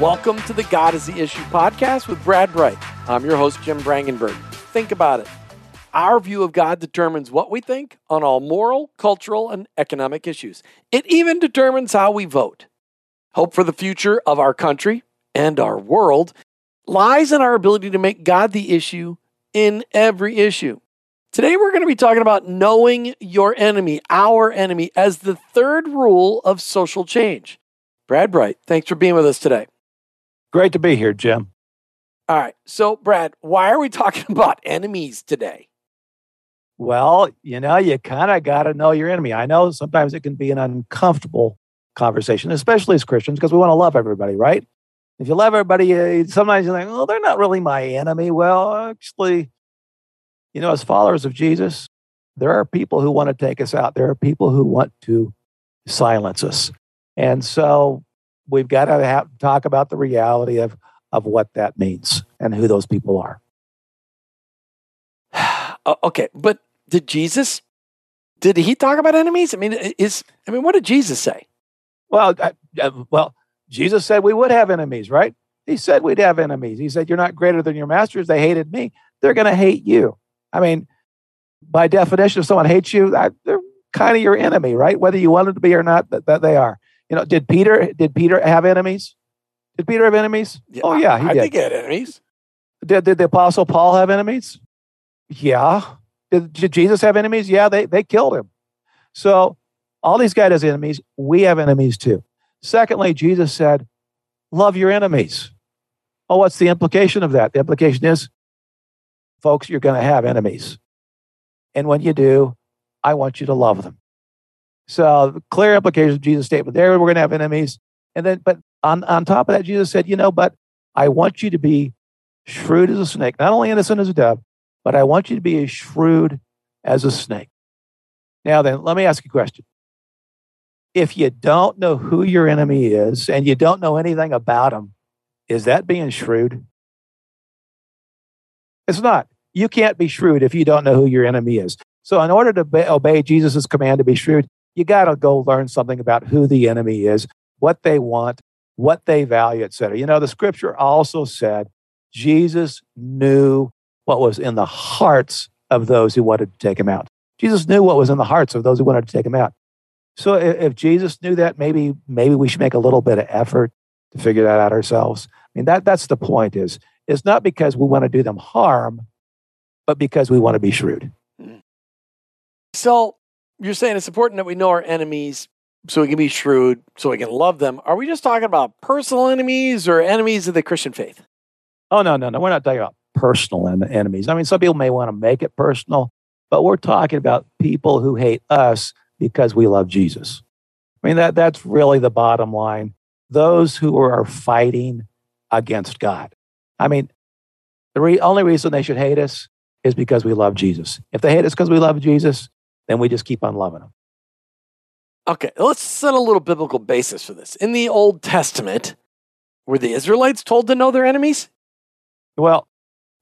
Welcome to the God is the Issue podcast with Brad Bright. I'm your host, Jim Brangenberg. Think about it. Our view of God determines what we think on all moral, cultural, and economic issues. It even determines how we vote. Hope for the future of our country and our world lies in our ability to make God the issue in every issue. Today, we're going to be talking about knowing your enemy, our enemy, as the third rule of social change. Brad Bright, thanks for being with us today. Great to be here, Jim. All right. So, Brad, why are we talking about enemies today? Well, you kind of got to know your enemy. I know sometimes it can be an uncomfortable conversation, especially as Christians, because we want to love everybody, right? If you love everybody, sometimes you're like, oh, they're not really my enemy. Well, actually, as followers of Jesus, there are people who want to take us out. There are people who want to silence us. And so we've got to talk about the reality of what that means and who those people are. Okay, but did he talk about enemies? What did Jesus say? Well, Jesus said we would have enemies, right? He said we'd have enemies. He said, you're not greater than your masters. They hated me. They're going to hate you. By definition, if someone hates you, they're kind of your enemy, right? Whether you want them to be or not, that they are. Did Peter have enemies? Did Peter have enemies? Yeah, oh, yeah, he did. I think he had enemies. Did the Apostle Paul have enemies? Yeah. Did Jesus have enemies? Yeah, they killed him. So all these guys have enemies. We have enemies too. Secondly, Jesus said, love your enemies. Oh, what's the implication of that? The implication is, folks, you're going to have enemies. And when you do, I want you to love them. So the clear implication of Jesus' statement there, we're going to have enemies. And then, but on top of that, Jesus said, but I want you to be shrewd as a snake, not only innocent as a dove, but I want you to be as shrewd as a snake. Now then, let me ask you a question. If you don't know who your enemy is and you don't know anything about them, is that being shrewd? It's not. You can't be shrewd if you don't know who your enemy is. So in order to obey Jesus' command to be shrewd, you got to go learn something about who the enemy is, what they want, what they value, et cetera. The scripture also said Jesus knew what was in the hearts of those who wanted to take him out. Jesus knew what was in the hearts of those who wanted to take him out. So if Jesus knew that, maybe we should make a little bit of effort to figure that out ourselves. That's the point is, it's not because we want to do them harm, but because we want to be shrewd. So you're saying it's important that we know our enemies so we can be shrewd, so we can love them. Are we just talking about personal enemies or enemies of the Christian faith? Oh, no. We're not talking about personal enemies. Some people may want to make it personal, but we're talking about people who hate us because we love Jesus. That's really the bottom line. Those who are fighting against God. The only reason they should hate us is because we love Jesus. If they hate us because we love Jesus, then we just keep on loving them. Okay, let's set a little biblical basis for this. In the Old Testament, were the Israelites told to know their enemies? Well,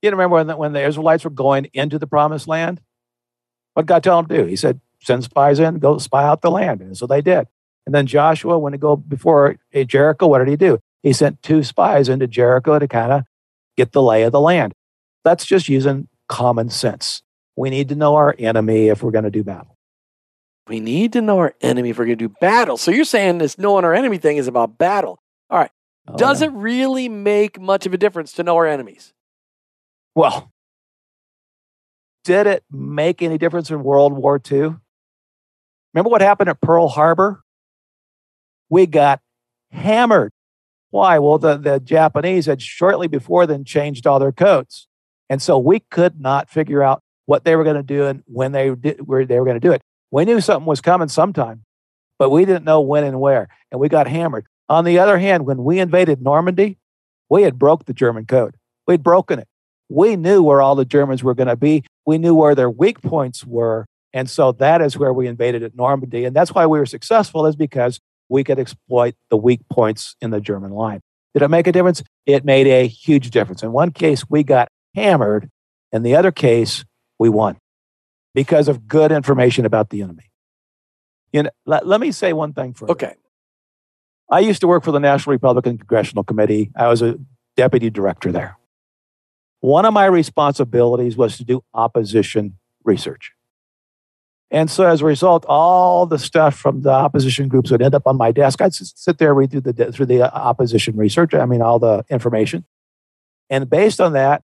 you remember when the Israelites were going into the Promised Land? What God told them to do? He said, send spies in, go spy out the land. And so they did. And then Joshua, when he go before Jericho, what did he do? He sent 2 spies into Jericho to kind of get the lay of the land. That's just using common sense. We need to know our enemy if we're going to do battle. We need to know our enemy if we're going to do battle. So you're saying this knowing our enemy thing is about battle. All right. Does it really make much of a difference to know our enemies? Well, did it make any difference in World War II? Remember what happened at Pearl Harbor? We got hammered. Why? Well, the Japanese had shortly before then changed all their codes. And so we could not figure out what they were going to do and when they were going to do it. We knew something was coming sometime, but we didn't know when and where. And we got hammered. On the other hand, when we invaded Normandy, we had broke the German code. We'd broken it. We knew where all the Germans were going to be. We knew where their weak points were. And so that is where we invaded at Normandy. And that's why we were successful, is because we could exploit the weak points in the German line. Did it make a difference? It made a huge difference. In one case, we got hammered. In the other case, we won because of good information about the enemy. Let me say one thing first. Okay. I used to work for the National Republican Congressional Committee. I was a deputy director there. One of my responsibilities was to do opposition research. And so as a result, all the stuff from the opposition groups would end up on my desk. I'd sit there, read through the opposition research, all the information. And based on that,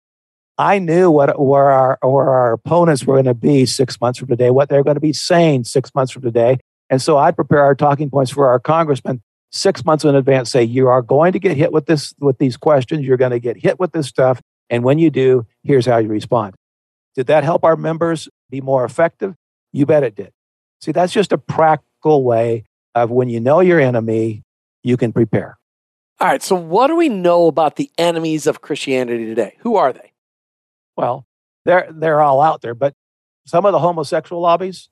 I knew where our opponents were going to be 6 months from today, what they're going to be saying 6 months from today. And so I'd prepare our talking points for our congressmen 6 months in advance, say, you are going to get hit with this, with these questions. You're going to get hit with this stuff. And when you do, here's how you respond. Did that help our members be more effective? You bet it did. See, that's just a practical way of when you know your enemy, you can prepare. All right. So what do we know about the enemies of Christianity today? Who are they? Well, they're all out there, but some of the homosexual lobbies,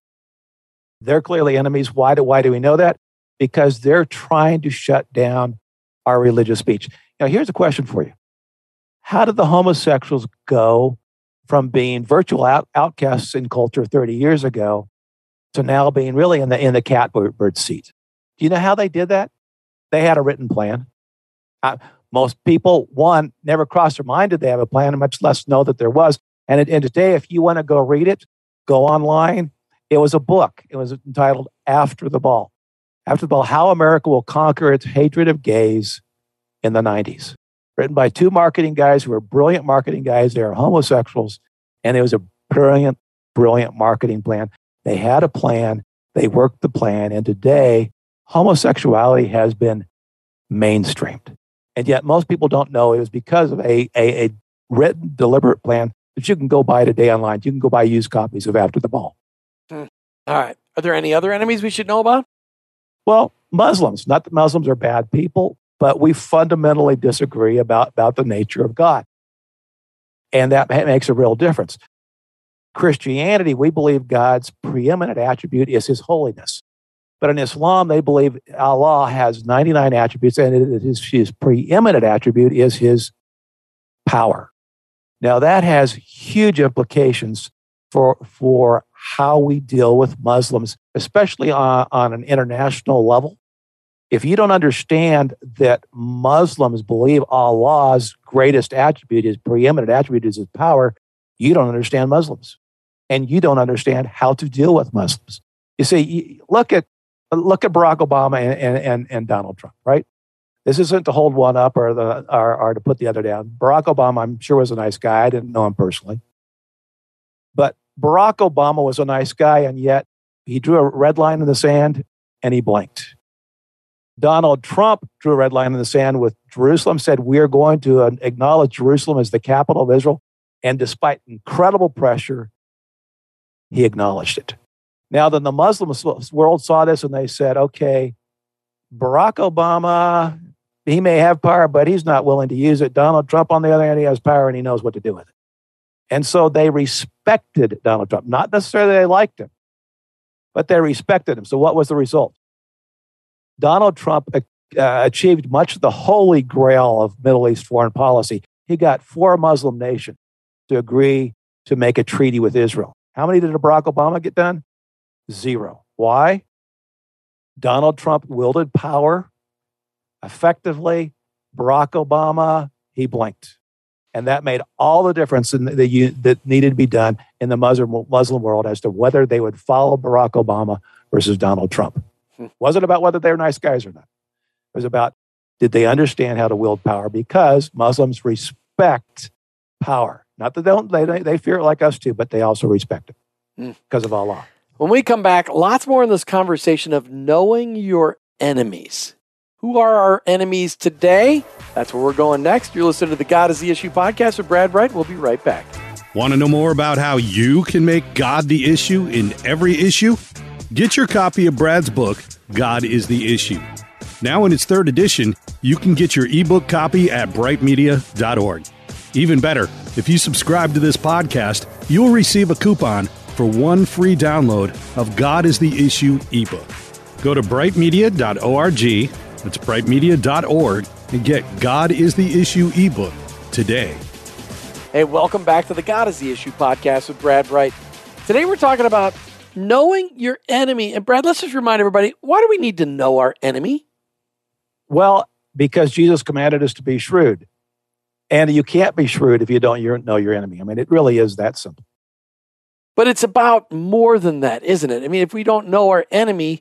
they're clearly enemies. Why do we know that? Because they're trying to shut down our religious speech. Now, here's a question for you. How did the homosexuals go from being virtual outcasts in culture 30 years ago to now being really in the catbird seat? Do you know how they did that? They had a written plan. Most people, one, never crossed their mind that they have a plan, and much less know that there was. And today, if you want to go read it, go online. It was a book. It was entitled After the Ball. After the Ball, How America Will Conquer Its Hatred of Gays in the 90s. Written by two marketing guys who were brilliant marketing guys. They were homosexuals. And it was a brilliant, brilliant marketing plan. They had a plan. They worked the plan. And today, homosexuality has been mainstreamed. And yet most people don't know it was because of a written, deliberate plan that you can go buy today online. You can go buy used copies of After the Ball. All right. Are there any other enemies we should know about? Well, Muslims. Not that Muslims are bad people, but we fundamentally disagree about the nature of God. And that makes a real difference. Christianity, we believe God's preeminent attribute is his holiness. But in Islam, they believe Allah has 99 attributes, and his preeminent attribute is his power. Now, that has huge implications for how we deal with Muslims, especially on an international level. If you don't understand that Muslims believe Allah's greatest attribute, his preeminent attribute is his power, you don't understand Muslims, and you don't understand how to deal with Muslims. You see, look at Barack Obama and Donald Trump, right? This isn't to hold one up or to put the other down. Barack Obama, I'm sure, was a nice guy. I didn't know him personally. But Barack Obama was a nice guy, and yet he drew a red line in the sand, and he blinked. Donald Trump drew a red line in the sand with Jerusalem, said, we are going to acknowledge Jerusalem as the capital of Israel. And despite incredible pressure, he acknowledged it. Now, then the Muslim world saw this and they said, okay, Barack Obama, he may have power, but he's not willing to use it. Donald Trump, on the other hand, he has power and he knows what to do with it. And so they respected Donald Trump. Not necessarily they liked him, but they respected him. So what was the result? Donald Trump achieved much of the holy grail of Middle East foreign policy. He got four Muslim nations to agree to make a treaty with Israel. How many did Barack Obama get done? Zero. Why? Donald Trump wielded power effectively. Barack Obama, he blinked. And that made all the difference that needed to be done in the Muslim world as to whether they would follow Barack Obama versus Donald Trump. It wasn't about whether they were nice guys or not. It was about, did they understand how to wield power? Because Muslims respect power. Not that they fear it like us too, but they also respect it because of Allah. When we come back, lots more in this conversation of knowing your enemies. Who are our enemies today? That's where we're going next. You're listening to the God is the Issue podcast with Brad Bright. We'll be right back. Want to know more about how you can make God the issue in every issue? Get your copy of Brad's book, God is the Issue. Now in its third edition, you can get your ebook copy at brightmedia.org. Even better, if you subscribe to this podcast, you'll receive a coupon for one free download of God is the Issue ebook. Go to brightmedia.org, that's brightmedia.org, and get God is the Issue ebook today. Hey, welcome back to the God is the Issue podcast with Brad Bright. Today we're talking about knowing your enemy. And Brad, let's just remind everybody, why do we need to know our enemy? Well, because Jesus commanded us to be shrewd. And you can't be shrewd if you don't know your enemy. I mean, it really is that simple. But it's about more than that, isn't it? I mean, if we don't know our enemy,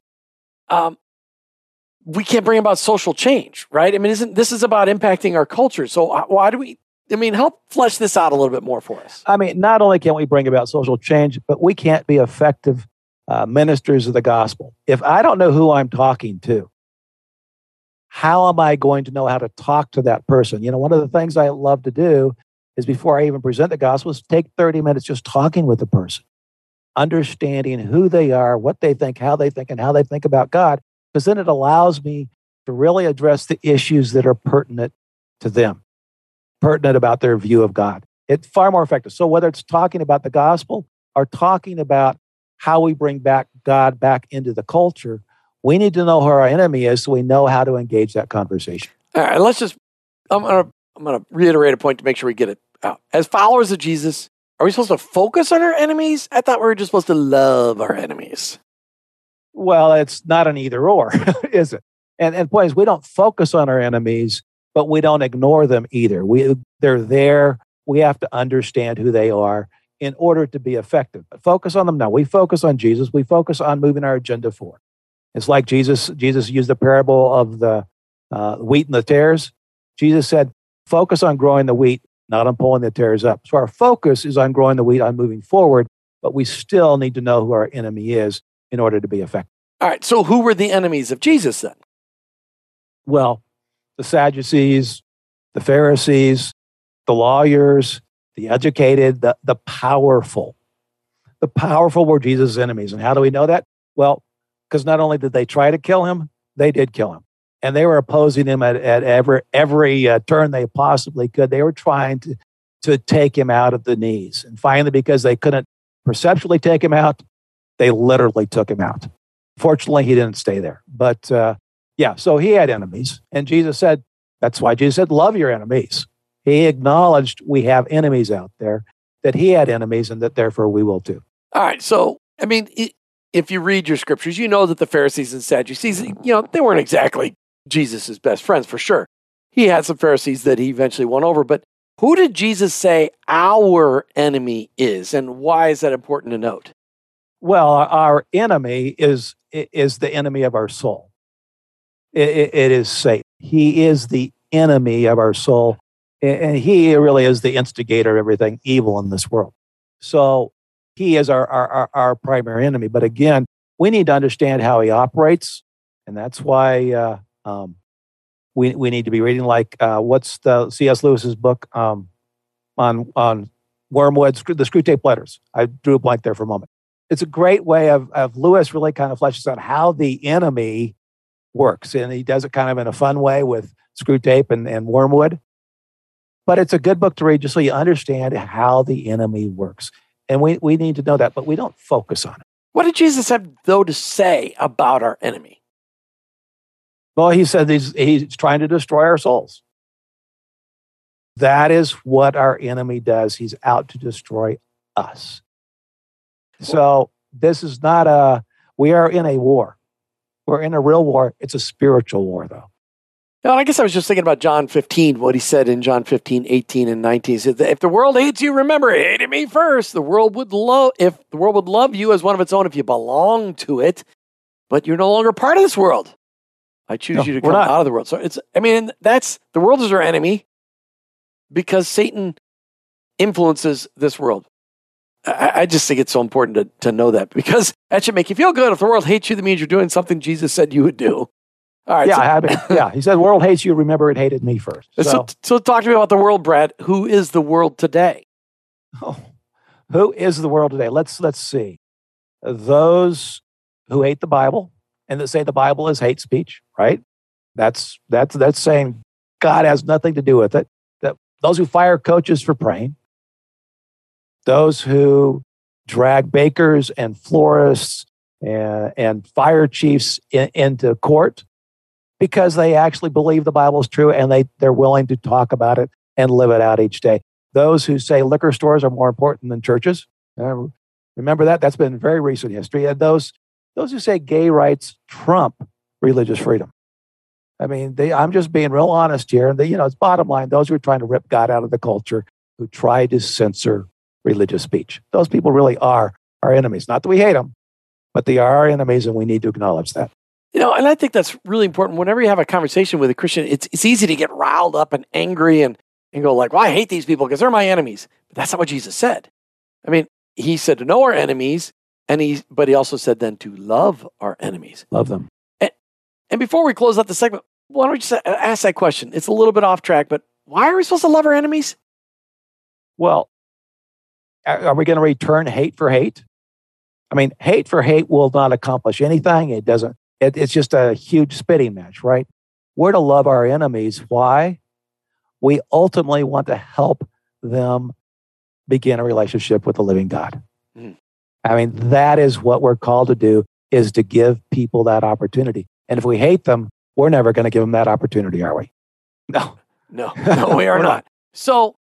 we can't bring about social change, right? I mean, this is about impacting our culture. So why do we, I mean, help flesh this out a little bit more for us. I mean, not only can we bring about social change, but we can't be effective ministers of the gospel. If I don't know who I'm talking to, how am I going to know how to talk to that person? You know, one of the things I love to do is before I even present the gospel is take 30 minutes just talking with the person, understanding who they are, what they think, how they think, and how they think about God, because then it allows me to really address the issues that are pertinent to them, pertinent about their view of God. It's far more effective. So whether it's talking about the gospel or talking about how we bring back God back into the culture, we need to know who our enemy is so we know how to engage that conversation. All right, let's just, I'm going to reiterate a point to make sure we get it out. As followers of Jesus, are we supposed to focus on our enemies? I thought we were just supposed to love our enemies. Well, it's not an either or, is it? And boys, we don't focus on our enemies, but we don't ignore them either. They're there. We have to understand who they are in order to be effective. But focus on them now. We focus on Jesus. We focus on moving our agenda forward. It's like Jesus used the parable of the wheat and the tares. Jesus said, focus on growing the wheat, not on pulling the tares up. So our focus is on growing the wheat, on moving forward, but we still need to know who our enemy is in order to be effective. All right, so who were the enemies of Jesus then? Well, the Sadducees, the Pharisees, the lawyers, the educated, the powerful. The powerful were Jesus' enemies. And how do we know that? Well, because not only did they try to kill him, they did kill him. And they were opposing him at every turn they possibly could. They were trying to take him out of the knees. And finally, because they couldn't perceptually take him out, they literally took him out. Fortunately, he didn't stay there. But so he had enemies. And Jesus said, that's why Jesus said, love your enemies. He acknowledged we have enemies out there, that he had enemies, and that therefore we will too. All right. So, I mean, if you read your scriptures, you know that the Pharisees and Sadducees, they weren't exactly Jesus' best friends for sure. He had some Pharisees that he eventually won over, but who did Jesus say our enemy is, and why is that important to note? Well, our enemy is the enemy of our soul. It is Satan. He is the enemy of our soul, and he really is the instigator of everything evil in this world. So he is our primary enemy. But again, we need to understand how he operates. And that's why we need to be reading like, what's the C.S. Lewis's book on Wormwood, The Screwtape Letters. I drew a blank there for a moment. It's a great way of Lewis really kind of fleshes out how the enemy works. And he does it kind of in a fun way with Screwtape and Wormwood. But it's a good book to read just so you understand how the enemy works. And we need to know that, but we don't focus on it. What did Jesus have, though, to say about our enemy? Well, he said he's trying to destroy our souls. That is what our enemy does. He's out to destroy us. So this is not we are in a war. We're in a real war. It's a spiritual war, though. No, I guess I was just thinking about John 15, what he said in John 15, 18, and 19. He said, if the world hates you, remember, it hated me first. If the world would love you as one of its own if you belong to it, but you're no longer part of this world. I choose you to come out of the world. So the world is our enemy because Satan influences this world. I just think it's so important to know that, because that should make you feel good. If the world hates you, that means you're doing something Jesus said you would do. All right, he said, world hates you, remember it hated me first. So talk to me about the world, Brad. Who is the world today? Oh, who is the world today? Let's see. Those who hate the Bible and that say the Bible is hate speech, right? That's saying God has nothing to do with it. Those who fire coaches for praying. Those who drag bakers and florists and fire chiefs into court, because they actually believe the Bible is true and they're willing to talk about it and live it out each day. Those who say liquor stores are more important than churches. Remember that? That's been very recent history. And those who say gay rights trump religious freedom. I mean, I'm just being real honest here. And it's bottom line, those who are trying to rip God out of the culture, who try to censor religious speech, those people really are our enemies. Not that we hate them, but they are our enemies, and we need to acknowledge that. And I think that's really important. Whenever you have a conversation with a Christian, it's easy to get riled up and angry and go like, well, I hate these people because they're my enemies. But that's not what Jesus said. I mean, he said to know our enemies, but he also said then to love our enemies. Love them. And before we close out the segment, why don't we just ask that question? It's a little bit off track, but why are we supposed to love our enemies? Well, are we going to return hate for hate? I mean, hate for hate will not accomplish anything. It doesn't. It's just a huge spitting match, right? We're to love our enemies. Why? We ultimately want to help them begin a relationship with the living God. Mm. I mean, that is what we're called to do, is to give people that opportunity. And if we hate them, we're never going to give them that opportunity, are we? No, we are not. So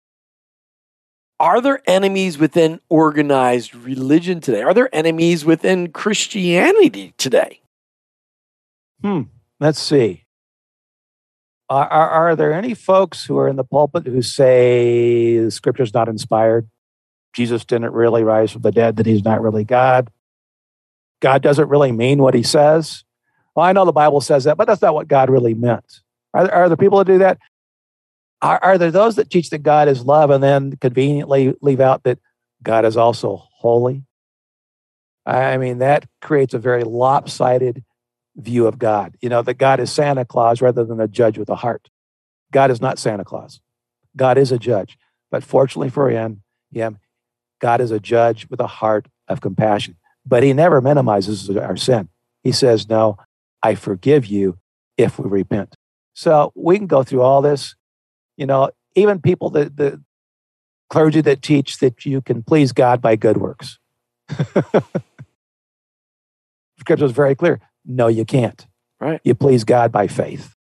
are there enemies within organized religion today? Are there enemies within Christianity today? Let's see. Are there any folks who are in the pulpit who say the Scripture's not inspired? Jesus didn't really rise from the dead, that he's not really God. God doesn't really mean what he says. Well, I know the Bible says that, but that's not what God really meant. Are there people that do that? Are there those that teach that God is love and then conveniently leave out that God is also holy? I mean, that creates a very lopsided view of God. That God is Santa Claus rather than a judge with a heart. God is not Santa Claus. God is a judge. But fortunately for him, God is a judge with a heart of compassion. But he never minimizes our sin. He says, no, I forgive you if we repent. So we can go through all this. Even people, the clergy that teach that you can please God by good works. Scripture is very clear. No, you can't. Right. You please God by faith.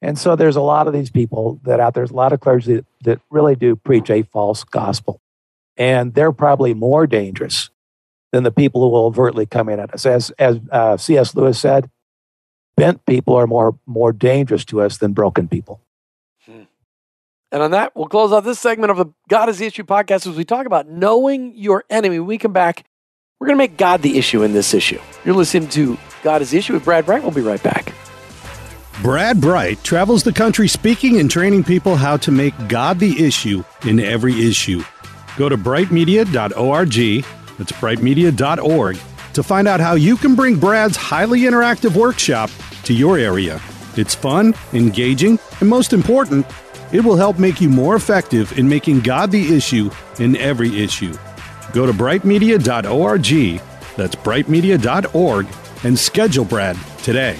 And so there's a lot of these people that out there's a lot of clergy that really do preach a false gospel. And they're probably more dangerous than the people who will overtly come in at us. As C.S. Lewis said, bent people are more dangerous to us than broken people. And on that, we'll close out this segment of the God is the Issue podcast as we talk about knowing your enemy. When we come back, we're going to make God the issue in this issue. You're listening to God is the Issue with Brad Bright. We'll be right back. Brad Bright travels the country speaking and training people how to make God the issue in every issue. Go to brightmedia.org. That's brightmedia.org to find out how you can bring Brad's highly interactive workshop to your area. It's fun, engaging, and most important, it will help make you more effective in making God the issue in every issue. Go to brightmedia.org, that's brightmedia.org, and schedule Brad today.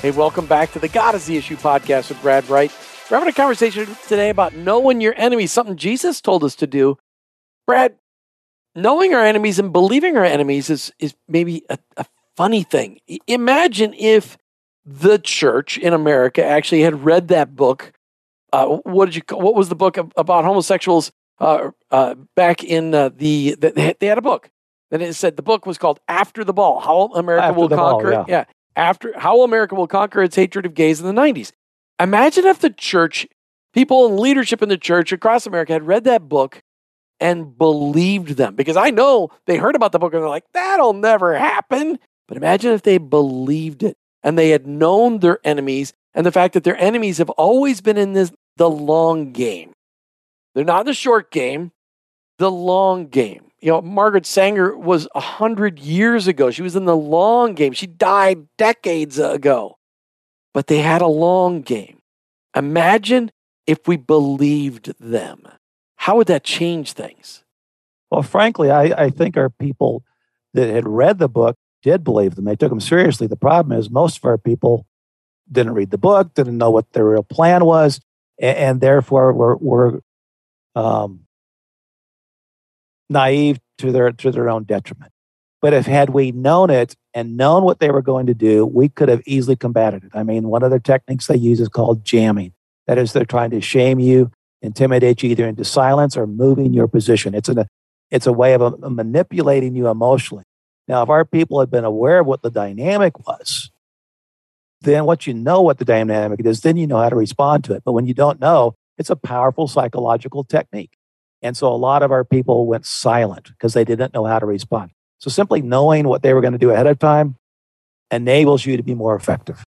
Hey, welcome back to the God is the Issue podcast with Brad Bright. We're having a conversation today about knowing your enemies, something Jesus told us to do. Brad, knowing our enemies and believing our enemies is maybe a funny thing. Imagine if the church in America actually had read that book. What was the book about homosexuals back in they had a book. And it said the book was called After the Ball, How America Will Conquer Its Hatred of Gays in the 90s. Imagine if the church, people in leadership in the church across America had read that book and believed them. Because I know they heard about the book and they're like, that'll never happen. But imagine if they believed it and they had known their enemies. And the fact that their enemies have always been in the long game. They're not in the short game, the long game. Margaret Sanger was 100 years ago. She was in the long game. She died decades ago. But they had a long game. Imagine if we believed them. How would that change things? Well, frankly, I think our people that had read the book did believe them. They took them seriously. The problem is most of our people didn't read the book, didn't know what their real plan was, and therefore were naive to their own detriment. But if had we known it and known what they were going to do, we could have easily combated it. I mean, one of their techniques they use is called jamming. That is, they're trying to shame you, intimidate you either into silence or moving your position. It's a way of manipulating you emotionally. Now, if our people had been aware of what the dynamic was, Then once you know what the dynamic is, then you know how to respond to it. But when you don't know, it's a powerful psychological technique. And so a lot of our people went silent because they didn't know how to respond. So simply knowing what they were going to do ahead of time enables you to be more effective.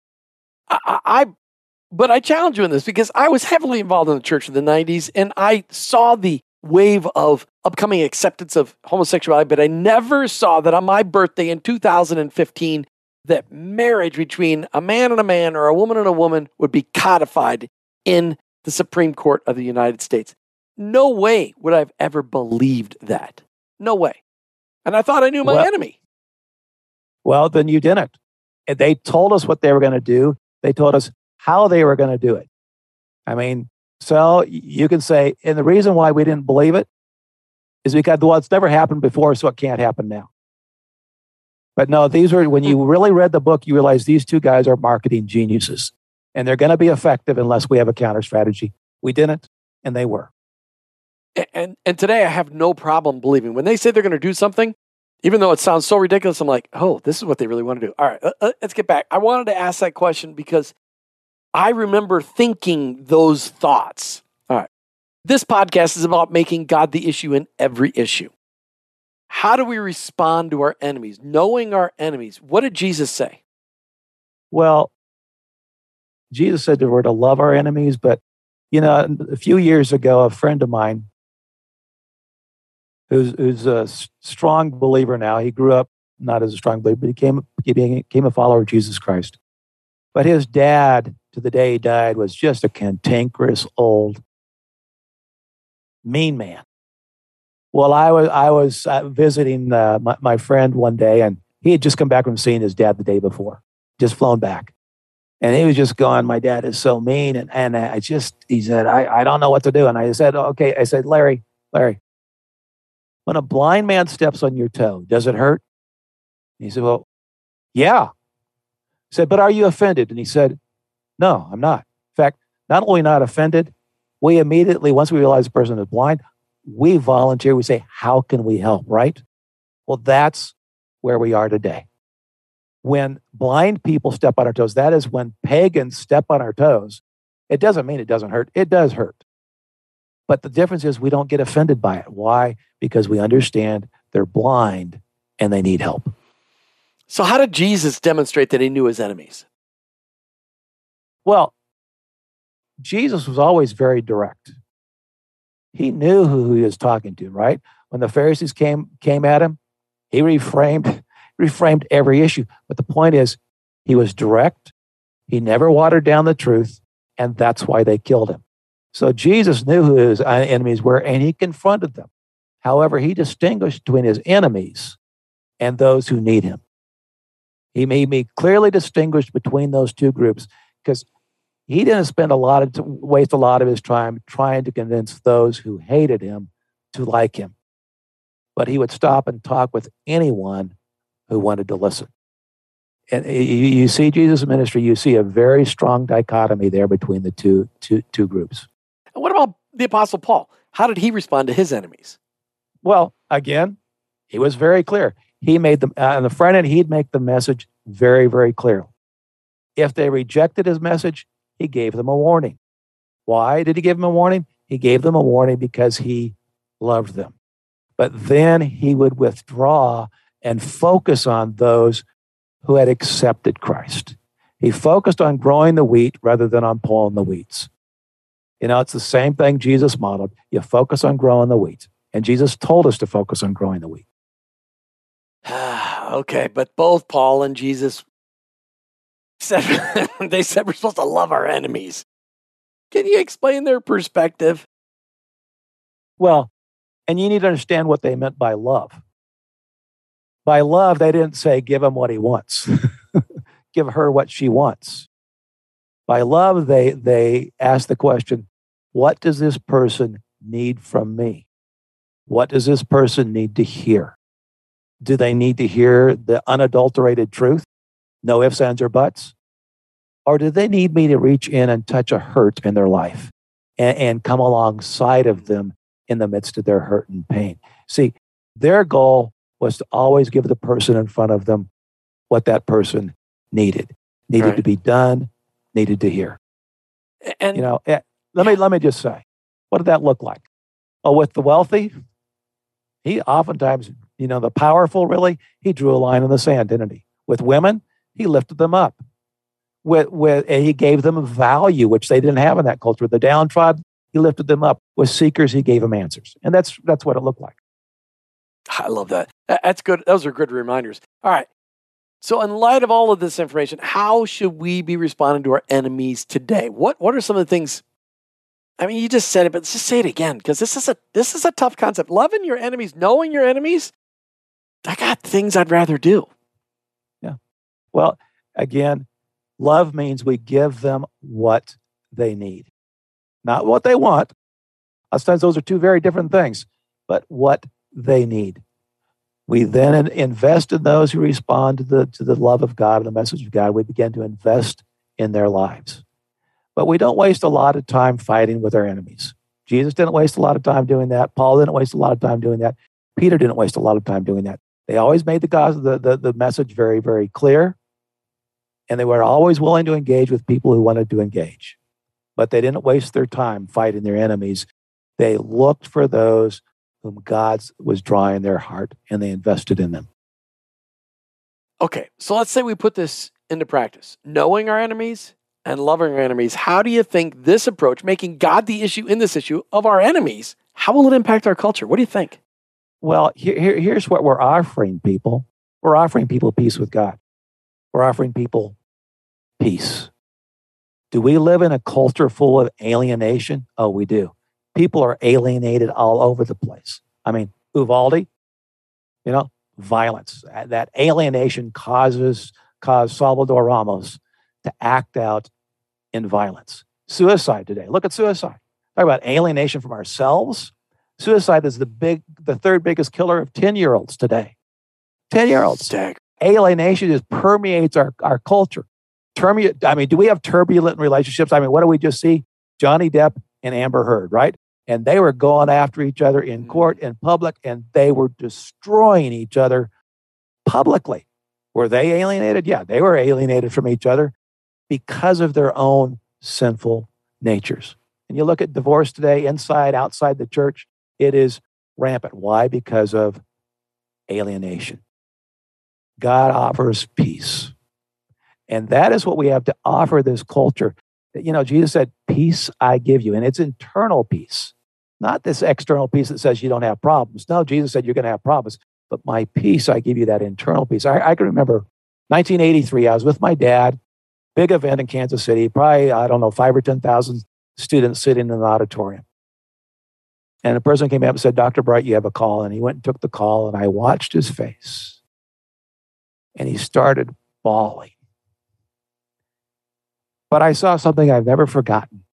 But I challenge you in this because I was heavily involved in the church in the 90s, and I saw the wave of upcoming acceptance of homosexuality, but I never saw that on my birthday in 2015 that marriage between a man and a man or a woman and a woman would be codified in the Supreme Court of the United States. No way would I have ever believed that. No way. And I thought I knew my enemy. Well, then you didn't. And they told us what they were going to do. They told us how they were going to do it. I mean, so you can say, and the reason why we didn't believe it is because, well, it's never happened before, so it can't happen now. But no, these were, when you really read the book, you realize these two guys are marketing geniuses, and they're going to be effective unless we have a counter strategy. We didn't, and they were. And today I have no problem believing. When they say they're going to do something, even though it sounds so ridiculous, I'm like, oh, this is what they really want to do. All right, let's get back. I wanted to ask that question because I remember thinking those thoughts. All right. This podcast is about making God the issue in every issue. How do we respond to our enemies? Knowing our enemies. What did Jesus say? Well, Jesus said that we're to love our enemies, but, you know, a few years ago, a friend of mine who's a strong believer now, he grew up not as a strong believer, but he became a follower of Jesus Christ. But his dad, to the day he died, was just a cantankerous, old, mean man. Well, I was visiting my friend one day, and he had just come back from seeing his dad the day before, just flown back. And he was just going, my dad is so mean. And I just, he said, I don't know what to do. And I said, okay. I said, Larry, when a blind man steps on your toe, does it hurt? And he said, well, yeah. I said, but are you offended? And he said, no, I'm not. In fact, not only not offended, we immediately, once we realize the person is blind, we volunteer, we say, how can we help, right? Well, that's where we are today. When blind people step on our toes, that is when pagans step on our toes. It doesn't mean it doesn't hurt. It does hurt. But the difference is we don't get offended by it. Why? Because we understand they're blind and they need help. So how did Jesus demonstrate that he knew his enemies? Well, Jesus was always very direct. He knew who he was talking to, right? When the Pharisees came at him, he reframed every issue. But the point is, he was direct. He never watered down the truth, and that's why they killed him. So Jesus knew who his enemies were, and he confronted them. However, he distinguished between his enemies and those who need him. He made me clearly distinguished between those two groups because he didn't waste a lot of his time trying to convince those who hated him to like him. But he would stop and talk with anyone who wanted to listen. And you see Jesus' ministry, you see a very strong dichotomy there between the two groups. And what about the Apostle Paul? How did he respond to his enemies? Well, again, he was very clear. He made them, on the front end, he'd make the message very, very clear. If they rejected his message, he gave them a warning. Why did he give them a warning? He gave them a warning because he loved them. But then he would withdraw and focus on those who had accepted Christ. He focused on growing the wheat rather than on pulling the weeds. You know, it's the same thing Jesus modeled. You focus on growing the wheat. And Jesus told us to focus on growing the wheat. Okay, but both Paul and Jesus said, they said we're supposed to love our enemies. Can you explain their perspective? Well, and you need to understand what they meant by love. By love, they didn't say, give him what he wants. Give her what she wants. By love, they asked the question, what does this person need from me? What does this person need to hear? Do they need to hear the unadulterated truth? No ifs, ands, or buts? Or do they need me to reach in and touch a hurt in their life and come alongside of them in the midst of their hurt and pain? See, their goal was to always give the person in front of them what that person needed. needed to be done, needed to hear. And you know, let me just say, what did that look like? Oh, with the wealthy, he oftentimes, you know, the powerful, really, he drew a line in the sand, didn't he? With women, he lifted them up. And he gave them value, which they didn't have in that culture. The downtrodden, he lifted them up. With seekers, he gave them answers. And that's what it looked like. I love that. That's good. Those are good reminders. All right. So in light of all of this information, how should we be responding to our enemies today? What are some of the things? I mean, you just said it, but let's just say it again, because this is a tough concept. Loving your enemies, knowing your enemies. I got things I'd rather do. Yeah. Well, again, love means we give them what they need, not what they want. Sometimes those are two very different things, but what they need. We then invest in those who respond to the love of God and the message of God. We begin to invest in their lives. But we don't waste a lot of time fighting with our enemies. Jesus didn't waste a lot of time doing that. Paul didn't waste a lot of time doing that. Peter didn't waste a lot of time doing that. They always made the message very, very clear. And they were always willing to engage with people who wanted to engage. But they didn't waste their time fighting their enemies. They looked for those whom God was drawing their heart, and they invested in them. Okay, so let's say we put this into practice. Knowing our enemies and loving our enemies, how do you think this approach, making God the issue in this issue of our enemies, how will it impact our culture? What do you think? Well, here's what we're offering people. We're offering people peace with God. We're offering people peace. Do we live in a culture full of alienation? Oh, we do. People are alienated all over the place. I mean, Uvalde, you know, violence. That alienation caused Salvador Ramos to act out in violence. Suicide today. Look at suicide. Talk about alienation from ourselves. Suicide is the third biggest killer of 10-year-olds today. 10-year-olds. Alienation just permeates our culture. Do we have turbulent relationships? I mean, what do we just see? Johnny Depp and Amber Heard, right? And they were going after each other in court, in public, and they were destroying each other publicly. Were they alienated? Yeah, they were alienated from each other because of their own sinful natures. And you look at divorce today, inside, outside the church, it is rampant. Why? Because of alienation. God offers peace. And that is what we have to offer this culture. You know, Jesus said, peace I give you. And it's internal peace, not this external peace that says you don't have problems. No, Jesus said you're going to have problems, but my peace, I give you that internal peace. I can remember 1983, I was with my dad, big event in Kansas City, probably, 5,000 or 10,000 students sitting in an auditorium. And a person came up and said, Dr. Bright, you have a call. And he went and took the call, and I watched his face. And he started bawling. But I saw something I've never forgotten.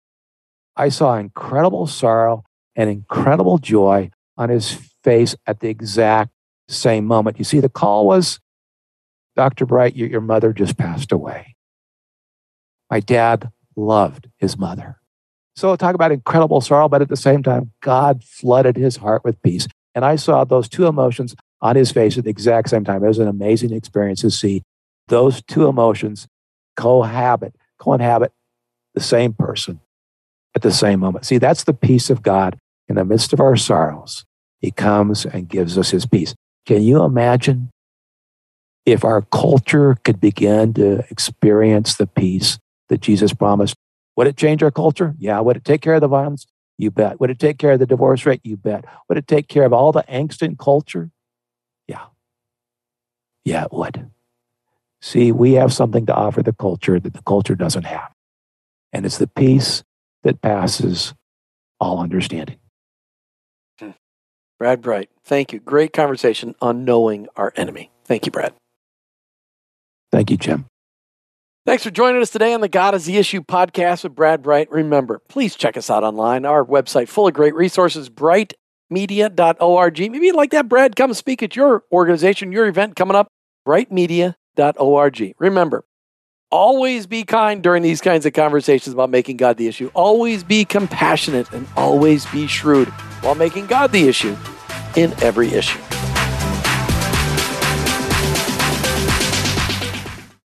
I saw incredible sorrow and incredible joy on his face at the exact same moment. You see, the call was, Dr. Bright, your mother just passed away. My dad loved his mother. So talk about incredible sorrow, but at the same time, God flooded his heart with peace. And I saw those two emotions on his face at the exact same time. It was an amazing experience to see those two emotions cohabit the same person at the same moment. See, that's the peace of God. In the midst of our sorrows, he comes and gives us his peace. Can you imagine if our culture could begin to experience the peace that Jesus promised? Would it change our culture? Yeah. Would it take care of the violence? You bet. Would it take care of the divorce rate? You bet. Would it take care of all the angst in culture? Yeah. Yeah, it would. See, we have something to offer the culture that the culture doesn't have. And it's the peace that passes all understanding. Brad Bright, thank you. Great conversation on knowing our enemy. Thank you, Brad. Thank you, Jim. Thanks for joining us today on the God is the Issue podcast with Brad Bright. Remember, please check us out online. Our website full of great resources, brightmedia.org. Maybe you'd like that, Brad. Come speak at your organization, your event coming up, brightmedia.org. Remember, always be kind during these kinds of conversations about making God the issue. Always be compassionate and always be shrewd while making God the issue in every issue.